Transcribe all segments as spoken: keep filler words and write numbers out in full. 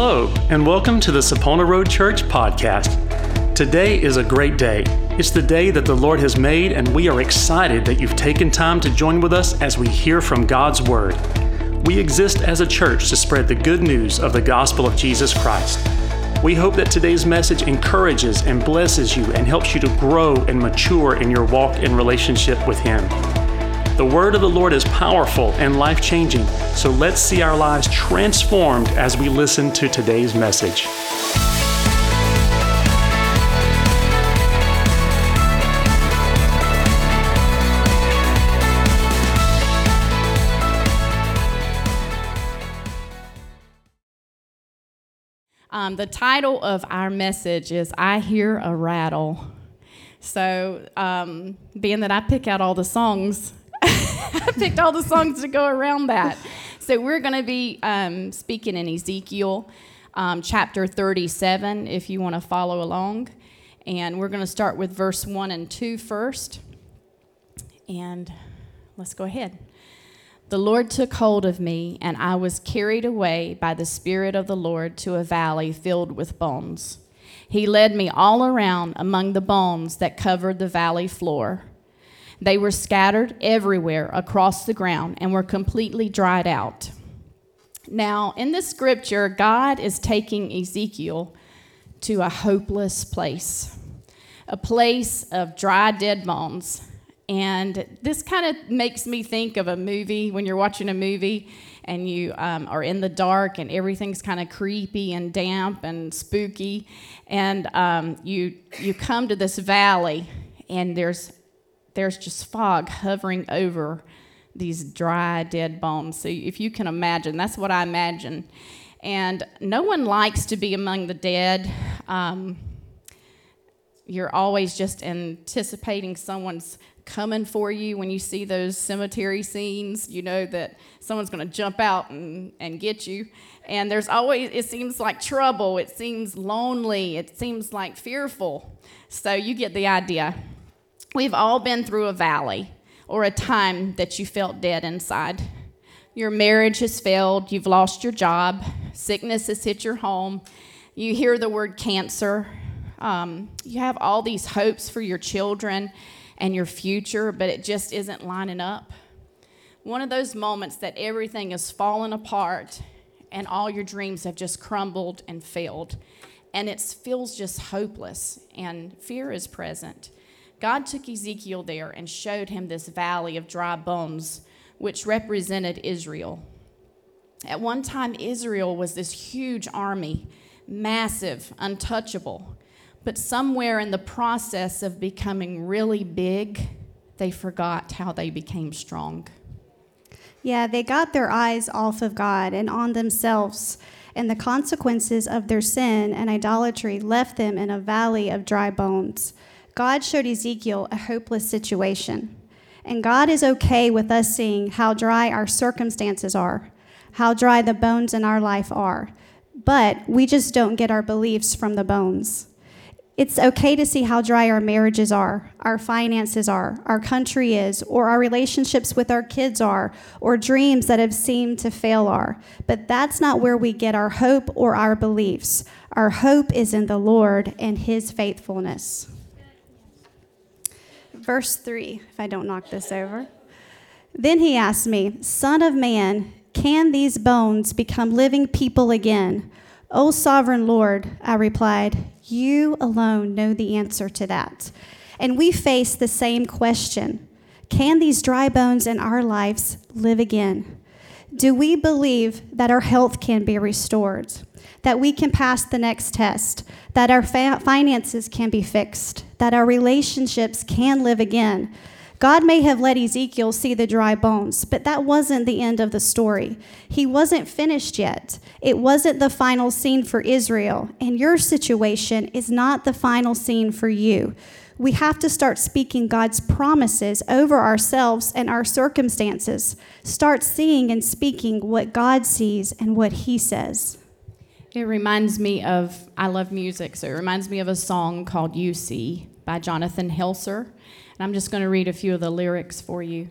Hello, and welcome to the Sapulpa Road Church podcast. Today is a great day. It's the day that the Lord has made, and we are excited that you've taken time to join with us as we hear from God's Word. We exist as a church to spread the good news of the gospel of Jesus Christ. We hope that today's message encourages and blesses you and helps you to grow and mature in your walk and relationship with Him. The Word of the Lord is powerful and life-changing, so let's see our lives transformed as we listen to today's message. Um, the title of our message is, I Hear a Rattle. So, um, being that I pick out all the songs, I picked all the songs to go around that. So we're going to be um, speaking in Ezekiel um, chapter thirty-seven, if you want to follow along. And we're going to start with verse one and two first. And let's go ahead. The Lord took hold of me, and I was carried away by the Spirit of the Lord to a valley filled with bones. He led me all around among the bones that covered the valley floor. They were scattered everywhere across the ground and were completely dried out. Now, in this scripture, God is taking Ezekiel to a hopeless place, a place of dry, dead bones. And this kind of makes me think of a movie, when you're watching a movie and you um, are in the dark and everything's kind of creepy and damp and spooky, and um, you you come to this valley and there's there's just fog hovering over these dry, dead bones. So if you can imagine, that's what I imagine. And no one likes to be among the dead. Um, you're always just anticipating someone's coming for you. When you see those cemetery scenes, you know that someone's going to jump out and, and get you. And there's always, it seems like trouble. It seems lonely. It seems like fearful. So you get the idea. We've all been through a valley or a time that you felt dead inside. Your marriage has failed. You've lost your job. Sickness has hit your home. You hear the word cancer. Um, you have all these hopes for your children and your future, but it just isn't lining up. One of those moments that everything is falling apart and all your dreams have just crumbled and failed, and it feels just hopeless and fear is present. God took Ezekiel there and showed him this valley of dry bones, which represented Israel. At one time, Israel was this huge army, massive, untouchable. But somewhere in the process of becoming really big, they forgot how they became strong. Yeah, they got their eyes off of God and on themselves, and the consequences of their sin and idolatry left them in a valley of dry bones. God showed Ezekiel a hopeless situation, and God is okay with us seeing how dry our circumstances are, how dry the bones in our life are, but we just don't get our beliefs from the bones. It's okay to see how dry our marriages are, our finances are, our country is, or our relationships with our kids are, or dreams that have seemed to fail are. But that's not where we get our hope or our beliefs. Our hope is in the Lord and His faithfulness. Verse three, if I don't knock this over. Then he asked me, Son of man, can these bones become living people again? O sovereign Lord, I replied, you alone know the answer to that. And we face the same question. Can these dry bones in our lives live again? Do we believe that our health can be restored, that we can pass the next test, that our fa- finances can be fixed, that our relationships can live again? God may have let Ezekiel see the dry bones, but that wasn't the end of the story. He wasn't finished yet. It wasn't the final scene for Israel, and your situation is not the final scene for you. We have to start speaking God's promises over ourselves and our circumstances. Start seeing and speaking what God sees and what He says. It reminds me of, I love music, so it reminds me of a song called You See by Jonathan Helser. And I'm just going to read a few of the lyrics for you.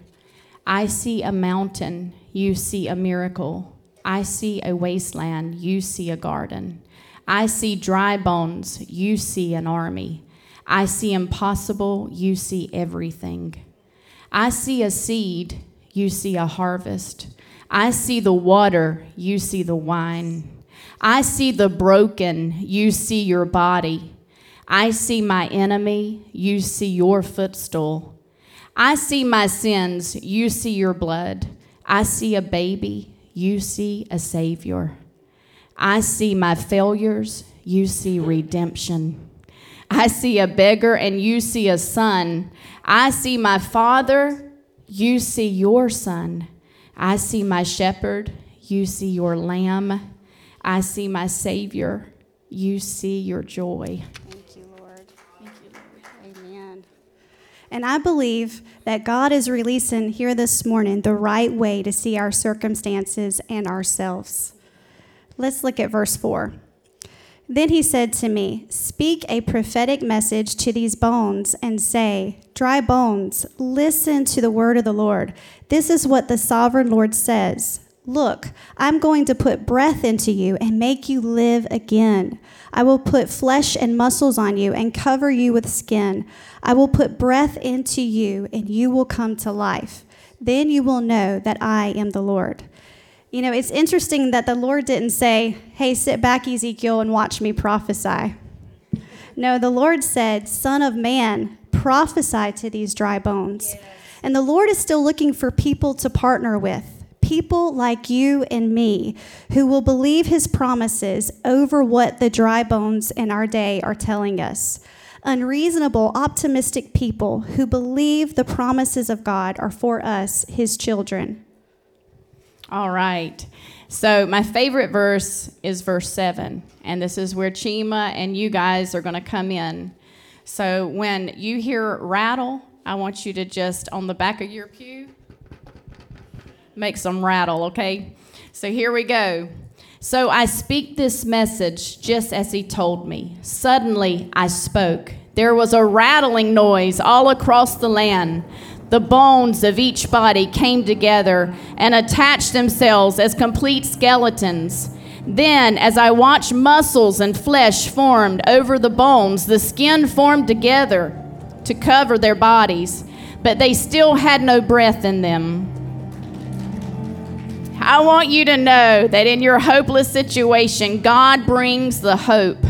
I see a mountain, you see a miracle. I see a wasteland, you see a garden. I see dry bones, you see an army. I see impossible, you see everything. I see a seed, you see a harvest. I see the water, you see the wine. I see the broken, you see your body. I see my enemy, you see your footstool. I see my sins, you see your blood. I see a baby, you see a savior. I see my failures, you see redemption. I see a beggar and you see a son. I see my father, you see your son. I see my shepherd, you see your lamb. I see my savior, you see your joy. Thank you, Lord. Thank you, Lord. Amen. And I believe that God is releasing here this morning the right way to see our circumstances and ourselves. Let's look at verse four. Then he said to me, "Speak a prophetic message to these bones and say, 'Dry bones, listen to the word of the Lord. This is what the sovereign Lord says. Look, I'm going to put breath into you and make you live again. I will put flesh and muscles on you and cover you with skin. I will put breath into you and you will come to life. Then you will know that I am the Lord.'" You know, it's interesting that the Lord didn't say, "Hey, sit back, Ezekiel, and watch me prophesy." No, the Lord said, "Son of man, prophesy to these dry bones." Yes. And the Lord is still looking for people to partner with, people like you and me, who will believe his promises over what the dry bones in our day are telling us. Unreasonable, optimistic people who believe the promises of God are for us, his children. All right. So my favorite verse is verse seven, and this is where Chima and you guys are going to come in. So when you hear rattle, I want you to just, on the back of your pew, make some rattle, okay? So here we go. "So I speak this message just as he told me. Suddenly I spoke. There was a rattling noise all across the land. The bones of each body came together and attached themselves as complete skeletons. Then, as I watched muscles and flesh formed over the bones, the skin formed together to cover their bodies, but they still had no breath in them." I want you to know that in your hopeless situation, God brings the hope.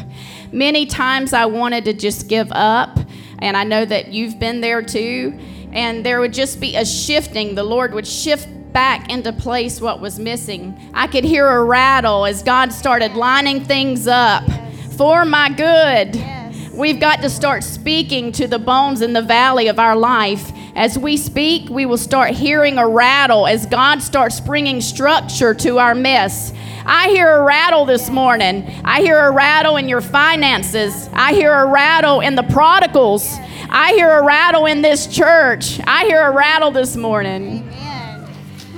Many times I wanted to just give up, and I know that you've been there too. And there would just be a shifting. The Lord would shift back into place what was missing. I could hear a rattle as God started lining things up. Yes. For my good. Yes. We've got to start speaking to the bones in the valley of our life. As we speak, we will start hearing a rattle as God starts bringing structure to our mess. I hear a rattle this morning. I hear a rattle in your finances. I hear a rattle in the prodigals. I hear a rattle in this church. I hear a rattle this morning.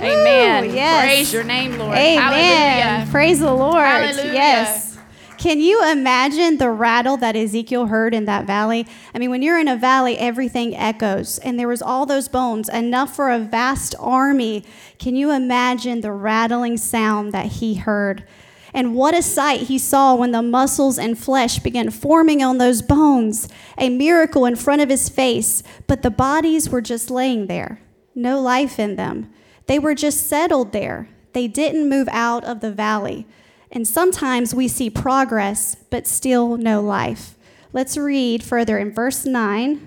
Amen. Amen. Ooh, yes. Praise your name, Lord. Amen. Hallelujah. Praise the Lord. Hallelujah. Yes. Can you imagine the rattle that Ezekiel heard in that valley? I mean, when you're in a valley, everything echoes. And there was all those bones, enough for a vast army. Can you imagine the rattling sound that he heard? And what a sight he saw when the muscles and flesh began forming on those bones, a miracle in front of his face. But the bodies were just laying there, no life in them. They were just settled there. They didn't move out of the valley. And sometimes we see progress, but still no life. Let's read further in verse nine.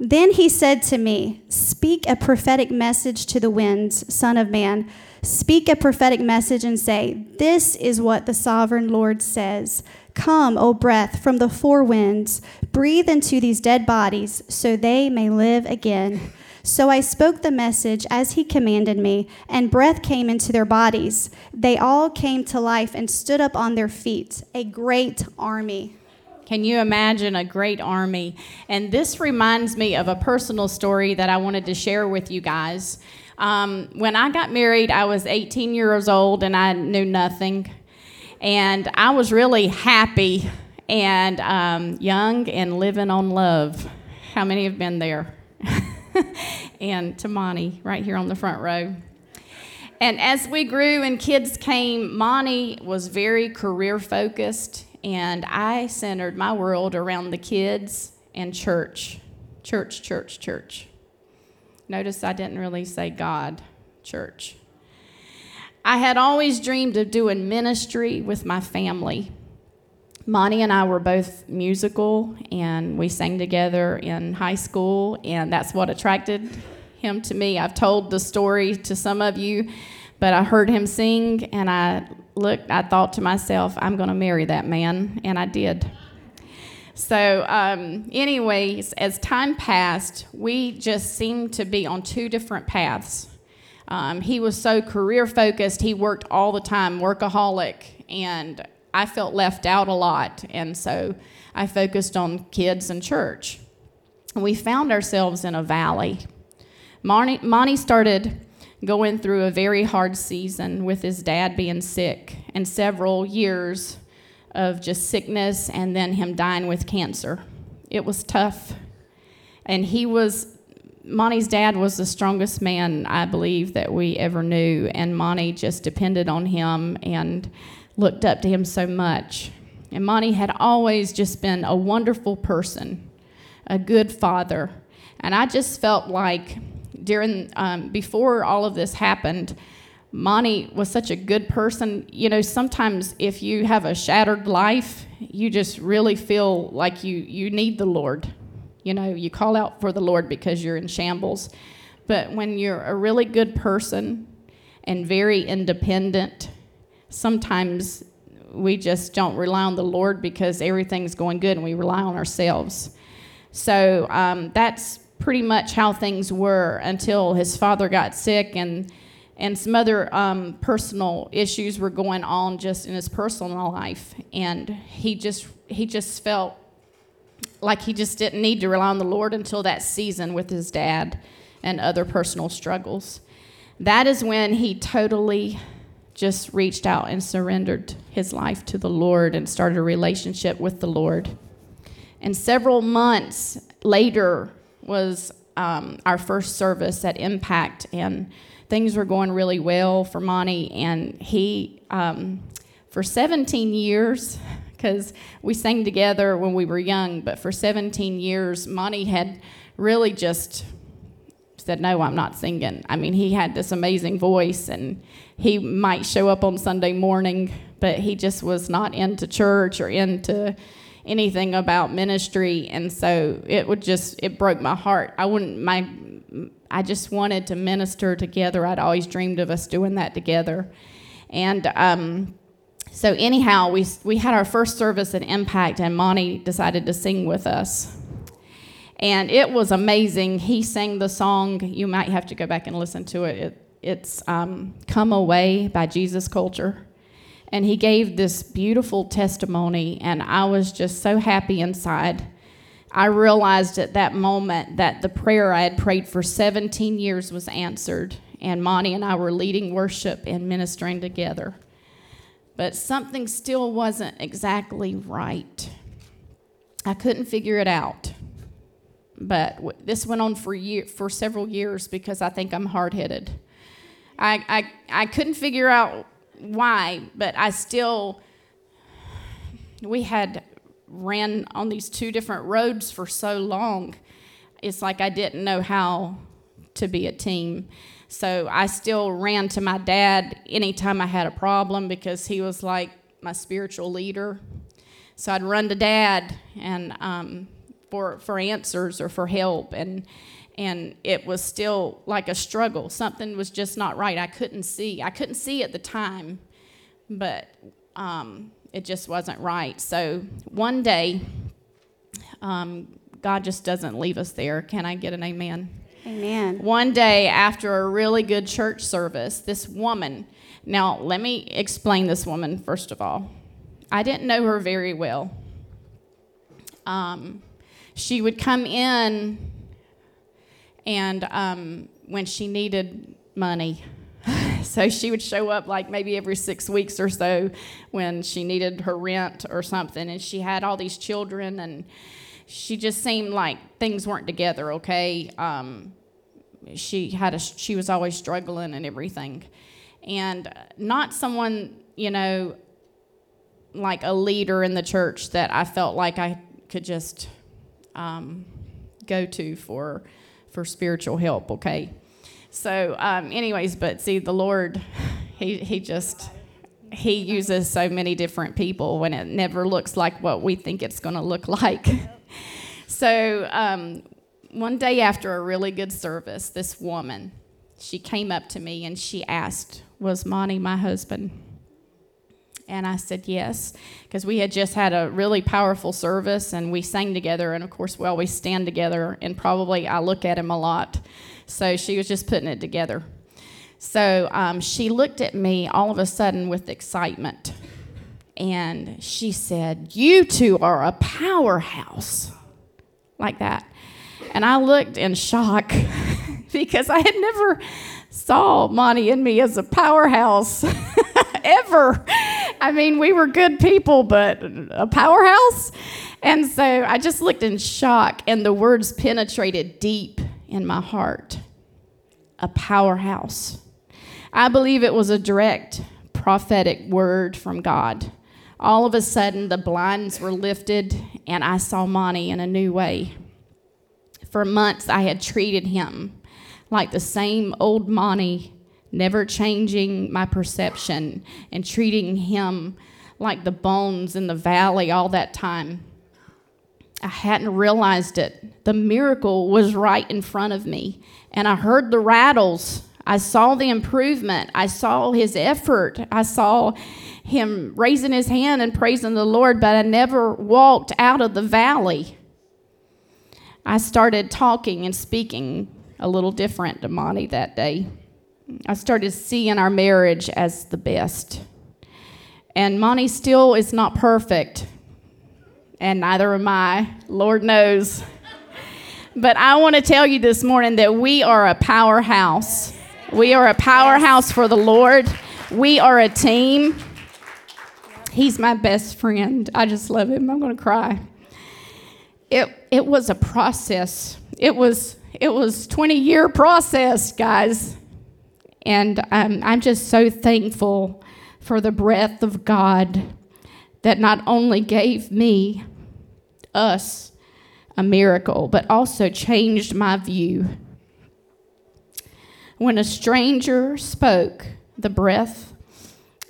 "Then he said to me, 'Speak a prophetic message to the winds, son of man. Speak a prophetic message and say, this is what the sovereign Lord says. Come, O breath, from the four winds. Breathe into these dead bodies so they may live again.' So I spoke the message as he commanded me, and breath came into their bodies. They all came to life and stood up on their feet, a great army." Can you imagine a great army? And this reminds me of a personal story that I wanted to share with you guys. Um, when I got married, I was eighteen years old, and I knew nothing. And I was really happy and um, young and living on love. How many have been there? And Tamani right here on the front row. And as we grew and kids came, Monty was very career-focused, and I centered my world around the kids and church. Church, church, church. Notice I didn't really say God, church. I had always dreamed of doing ministry with my family. Monty and I were both musical, and we sang together in high school, and that's what attracted him to me. I've told the story to some of you, but I heard him sing, and I looked, I thought to myself, I'm going to marry that man, and I did. So um, anyways, as time passed, we just seemed to be on two different paths. Um, he was so career-focused, he worked all the time, workaholic, and I felt left out a lot, and so I focused on kids and church. We found ourselves in a valley. Monty, Monty started going through a very hard season with his dad being sick and several years of just sickness and then him dying with cancer. It was tough. And he was, Monty's dad was the strongest man I believe that we ever knew, and Monty just depended on him and looked up to him so much. And Monty had always just been a wonderful person, a good father. And I just felt like During, um, before all of this happened, Monty was such a good person. You know, sometimes if you have a shattered life, you just really feel like you, you need the Lord. You know, you call out for the Lord because you're in shambles. But when you're a really good person and very independent, sometimes we just don't rely on the Lord because everything's going good and we rely on ourselves. So um, that's pretty much how things were until his father got sick, and and some other um, personal issues were going on just in his personal life, and he just he just felt like he just didn't need to rely on the Lord until that season with his dad and other personal struggles. That is when he totally just reached out and surrendered his life to the Lord and started a relationship with the Lord. And several months later was um, our first service at Impact, and things were going really well for Monty, and he, um, for seventeen years, because we sang together when we were young, but for seventeen years, Monty had really just said, no, I'm not singing. I mean, he had this amazing voice, and he might show up on Sunday morning, but he just was not into church or into anything about ministry, and so it would just, it broke my heart. I wouldn't, my, I just wanted to minister together. I'd always dreamed of us doing that together. And um, so anyhow, we we had our first service at Impact, and Monty decided to sing with us. And it was amazing. He sang the song, you might have to go back and listen to it. it it's um, Come Away by Jesus Culture. And he gave this beautiful testimony, and I was just so happy inside. I realized at that moment that the prayer I had prayed for seventeen years was answered, and Monty and I were leading worship and ministering together. But something still wasn't exactly right. I couldn't figure it out. But w- this went on for year- for several years because I think I'm hard-headed. I I, I couldn't figure out why, but I still, we had ran on these two different roads for so long. It's like I didn't know how to be a team. So I still ran to my dad anytime I had a problem because he was like my spiritual leader. So I'd run to dad and um, for for answers or for help, and And it was still like a struggle. Something was just not right. I couldn't see. I couldn't see at the time, but um, it just wasn't right. So one day, um, God just doesn't leave us there. Can I get an amen? Amen. One day after a really good church service, this woman, now let me explain this woman first of all. I didn't know her very well. Um, she would come in, and um, when she needed money. So she would show up like maybe every six weeks or so when she needed her rent or something, and she had all these children, and she just seemed like things weren't together, okay? Um, she had a, she was always struggling and everything. and not someone, you know, like a leader in the church that I felt like I could just um, go to for for spiritual help, okay? So um, anyways, but see, the Lord, he, he just, he uses so many different people when it never looks like what we think it's going to look like. So um, one day after a really good service, this woman, she came up to me and she asked, was Monty my husband? And I said yes, because we had just had a really powerful service, and we sang together, and of course, we always stand together, and probably I look at him a lot. So she was just putting it together. So um, she looked at me all of a sudden with excitement, and she said, "You two are a powerhouse," like that. And I looked in shock because I had never saw Monty and me as a powerhouse ever. I mean, we were good people, but a powerhouse? And so I just looked in shock, and the words penetrated deep in my heart. A powerhouse. I believe it was a direct prophetic word from God. All of a sudden, the blinds were lifted, and I saw Monty in a new way. For months, I had treated him like the same old Monty, never changing my perception and treating him like the bones in the valley all that time. I hadn't realized it. The miracle was right in front of me, and I heard the rattles. I saw the improvement. I saw his effort. I saw him raising his hand and praising the Lord, but I never walked out of the valley. I started talking and speaking a little different to Monty that day. I started seeing our marriage as the best. And Monty still is not perfect, and neither am I, Lord knows. But I want to tell you this morning that we are a powerhouse. We are a powerhouse for the Lord. We are a team. He's my best friend. I just love him. I'm going to cry. It it was a process. It was it was twenty-year process, guys. And um, I'm just so thankful for the breath of God that not only gave me, us, a miracle, but also changed my view. When a stranger spoke the breath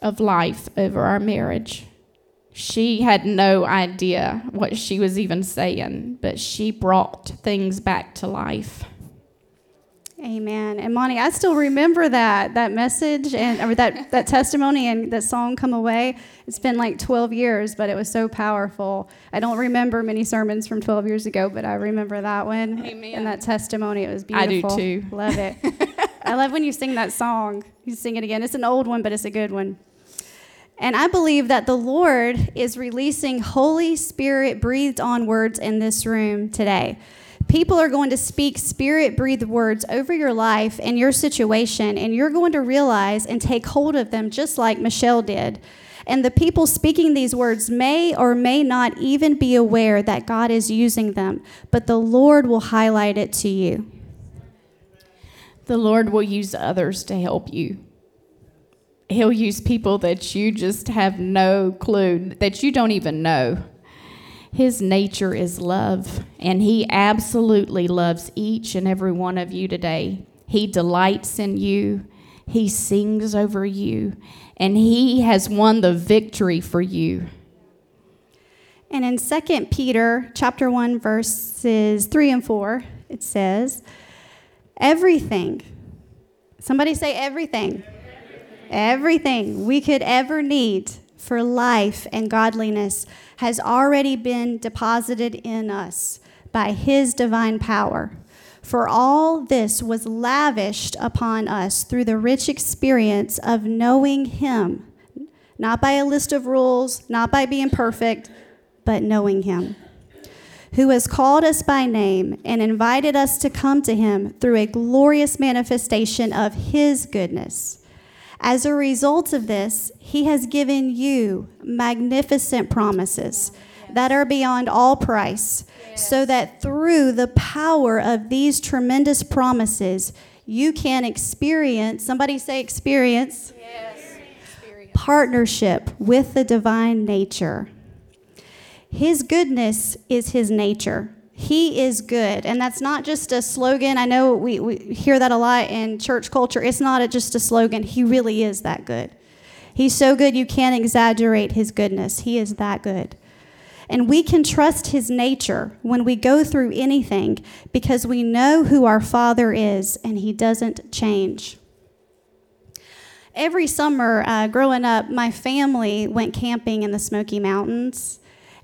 of life over our marriage, she had no idea what she was even saying, but she brought things back to life. Amen. And Monty, I still remember that, that message and or that, that testimony and that song, Come Away. It's been like twelve years, but it was so powerful. I don't remember many sermons from twelve years ago, but I remember that one. Amen. And that testimony. It was beautiful. I do too. Love it. I love when you sing that song. You sing it again. It's an old one, but it's a good one. And I believe that the Lord is releasing Holy Spirit breathed on words in this room today. People are going to speak Spirit-breathed words over your life and your situation, and you're going to realize and take hold of them just like Michelle did. And the people speaking these words may or may not even be aware that God is using them, but the Lord will highlight it to you. The Lord will use others to help you. He'll use people that you just have no clue, that you don't even know. His nature is love, and he absolutely loves each and every one of you today. He delights in you. He sings over you, and he has won the victory for you. And in Second Peter chapter one, verses three and four, it says, everything, somebody say everything, everything, everything we could ever need for life and godliness has already been deposited in us by his divine power. For all this was lavished upon us through the rich experience of knowing him, not by a list of rules, not by being perfect, but knowing him, who has called us by name and invited us to come to him through a glorious manifestation of his goodness. As a result of this, he has given you magnificent promises that are beyond all price, so that through the power of these tremendous promises, you can experience, somebody say experience, yes. Experience. Partnership with the divine nature. His goodness is his nature. He is good. And that's not just a slogan. I know we, we hear that a lot in church culture. It's not a, just a slogan. He really is that good. He's so good you can't exaggerate his goodness. He is that good. And we can trust his nature when we go through anything because we know who our Father is and he doesn't change. Every summer uh, growing up, my family went camping in the Smoky Mountains.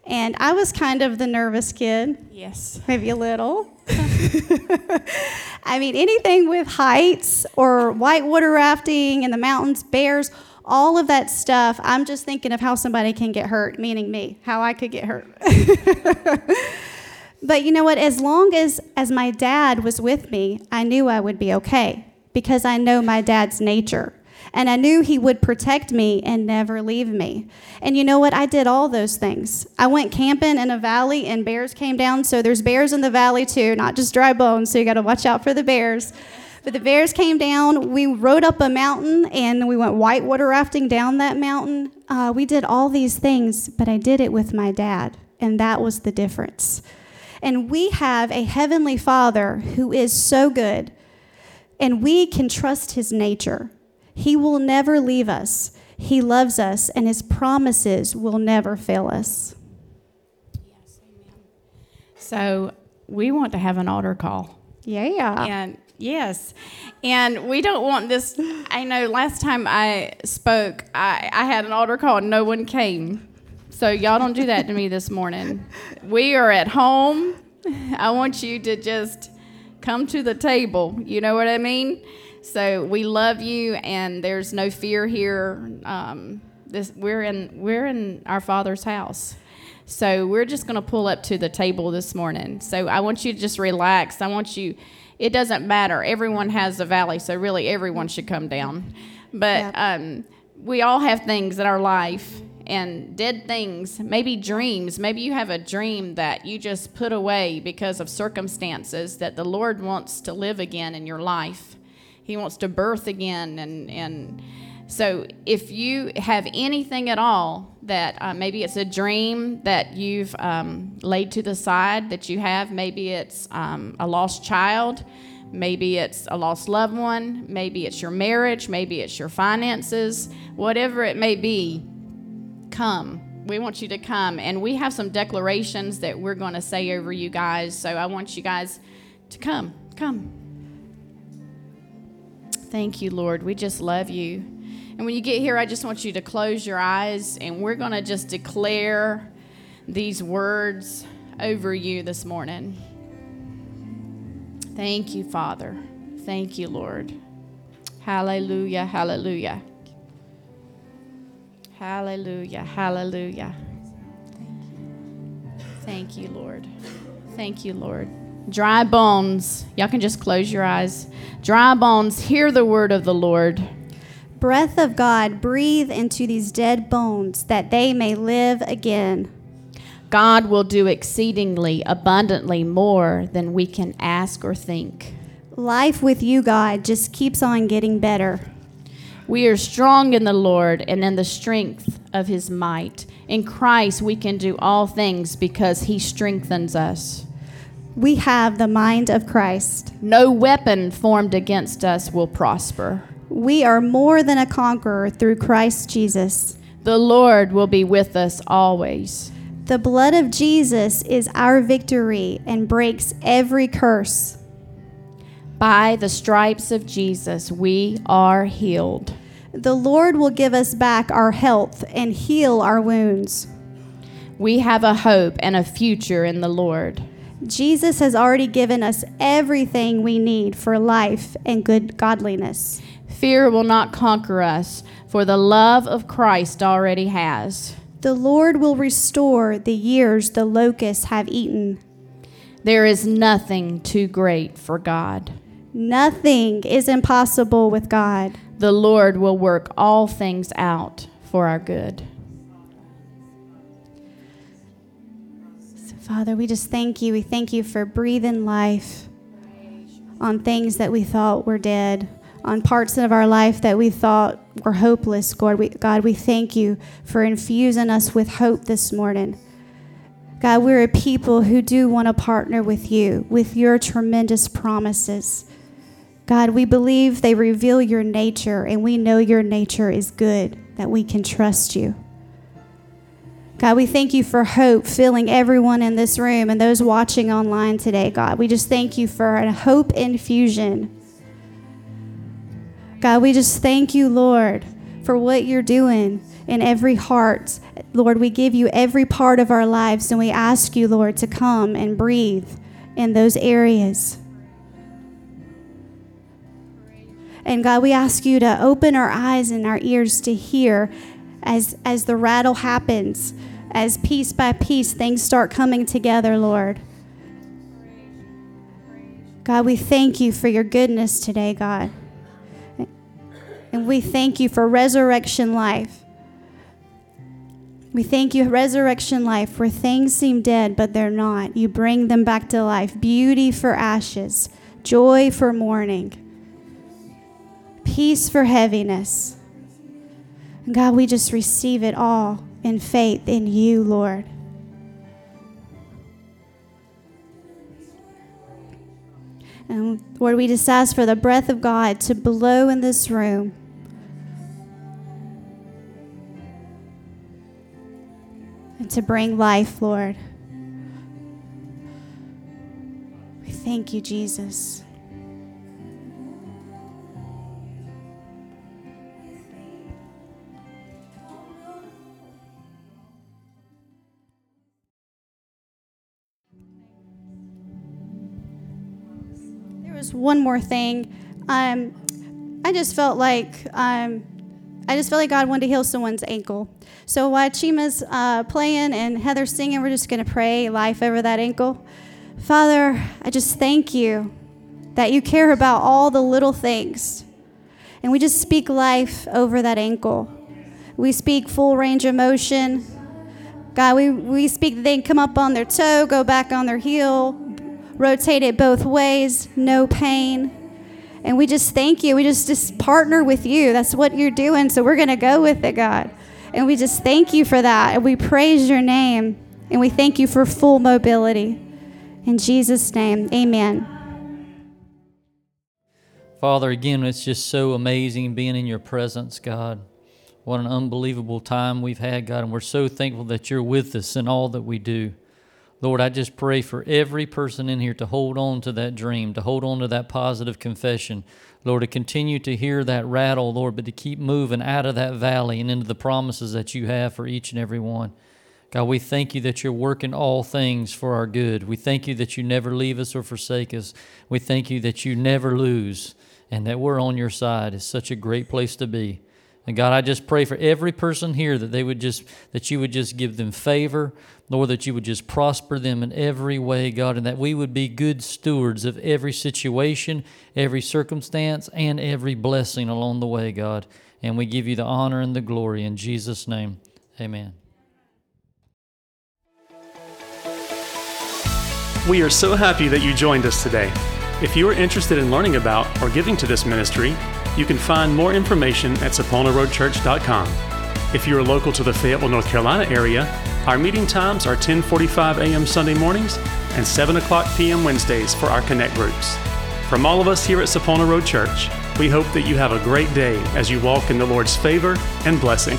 And I was kind of the nervous kid. Yes. Maybe a little. I mean, anything with heights or whitewater rafting in the mountains, bears, all of that stuff. I'm just thinking of how somebody can get hurt, meaning me, how I could get hurt. But you know what? As long as, as my dad was with me, I knew I would be okay because I know my dad's nature. And I knew he would protect me and never leave me. And you know what? I did all those things. I went camping in a valley and bears came down. So there's bears in the valley too, not just dry bones. So you got to watch out for the bears. But the bears came down. We rode up a mountain and we went whitewater rafting down that mountain. Uh, we did all these things, but I did it with my dad. And that was the difference. And we have a heavenly Father who is so good. And we can trust his nature. He will never leave us. He loves us, and his promises will never fail us. Yes, amen. So we want to have an altar call. Yeah. And yes. And we don't want this. I know last time I spoke, I, I had an altar call and no one came. So y'all don't do that to me this morning. We are at home. I want you to just come to the table. You know what I mean? So we love you, and there's no fear here. Um, this we're in we're in our Father's house, so we're just going to pull up to the table this morning. So I want you to just relax. I want you. It doesn't matter. Everyone has a valley, so really everyone should come down. But yeah. um, we all have things in our life and dead things, maybe dreams. Maybe you have a dream that you just put away because of circumstances that the Lord wants to live again in your life. He wants to birth again. And, and so if you have anything at all that uh, maybe it's a dream that you've um, laid to the side that you have, maybe it's um, a lost child, maybe it's a lost loved one, maybe it's your marriage, maybe it's your finances, whatever it may be, come. We want you to come. And we have some declarations that we're going to say over you guys. So I want you guys to come, come. Thank you, Lord. We just love you. And when you get here, I just want you to close your eyes, and we're going to just declare these words over you this morning. Thank you, Father. Thank you, Lord. Hallelujah, hallelujah. Hallelujah, hallelujah. Thank you, Lord. Thank you, Lord. Dry bones, y'all can just close your eyes. Dry bones, hear the word of the Lord. Breath of God, breathe into these dead bones that they may live again. God will do exceedingly, abundantly more than we can ask or think. Life with you, God, just keeps on getting better. We are strong in the Lord and in the strength of his might. In Christ, we can do all things because he strengthens us. We have the mind of Christ. No weapon formed against us will prosper. We are more than a conqueror through Christ Jesus. The Lord will be with us always. The blood of Jesus is our victory and breaks every curse. By the stripes of Jesus, we are healed. The Lord will give us back our health and heal our wounds. We have a hope and a future in the Lord. Jesus has already given us everything we need for life and good godliness. Fear will not conquer us, for the love of Christ already has. The Lord will restore the years the locusts have eaten. There is nothing too great for God. Nothing is impossible with God. The Lord will work all things out for our good. Father, we just thank you. We thank you for breathing life on things that we thought were dead, on parts of our life that we thought were hopeless. God, we, God, we thank you for infusing us with hope this morning. God, we're a people who do want to partner with you, with your tremendous promises. God, we believe they reveal your nature, and we know your nature is good, that we can trust you. God, we thank you for hope filling everyone in this room and those watching online today, God. We just thank you for a hope infusion. God, we just thank you, Lord, for what you're doing in every heart. Lord, we give you every part of our lives, and we ask you, Lord, to come and breathe in those areas. And God, we ask you to open our eyes and our ears to hear as, as the rattle happens, as piece by piece things start coming together, Lord. God, we thank you for your goodness today, God. And we thank you for resurrection life. We thank you, resurrection life, where things seem dead, but they're not. You bring them back to life. Beauty for ashes, joy for mourning, peace for heaviness. And God, we just receive it all in faith in you, Lord. And Lord, we just ask for the breath of God to blow in this room. And to bring life, Lord. We thank you, Jesus. One more thing. Um, I just felt like um, I just felt like God wanted to heal someone's ankle. So while Chima's uh, playing and Heather's singing, we're just going to pray life over that ankle. Father, I just thank you that you care about all the little things. And we just speak life over that ankle. We speak full range of motion. God, we, we speak that they can come up on their toe, go back on their heel, rotate it both ways, no pain. And we just thank you. We just, just partner with you. That's what you're doing, so we're going to go with it, God. And we just thank you for that, and we praise your name, and we thank you for full mobility. In Jesus' name, amen. Father, again, it's just so amazing being in your presence, God. What an unbelievable time we've had, God, and we're so thankful that you're with us in all that we do. Lord, I just pray for every person in here to hold on to that dream, to hold on to that positive confession. Lord, to continue to hear that rattle, Lord, but to keep moving out of that valley and into the promises that you have for each and every one. God, we thank you that you're working all things for our good. We thank you that you never leave us or forsake us. We thank you that you never lose and that we're on your side. It's such a great place to be. And God, I just pray for every person here that they would just, that you would just give them favor, Lord, that you would just prosper them in every way, God, and that we would be good stewards of every situation, every circumstance, and every blessing along the way, God. And we give you the honor and the glory in Jesus' name. Amen. We are so happy that you joined us today. If you are interested in learning about or giving to this ministry, you can find more information at sapulpa road church dot com. If you are local to the Fayetteville, North Carolina area, our meeting times are ten forty-five a.m. Sunday mornings and seven o'clock p.m. Wednesdays for our Connect groups. From all of us here at Sapulpa Road Church, we hope that you have a great day as you walk in the Lord's favor and blessing.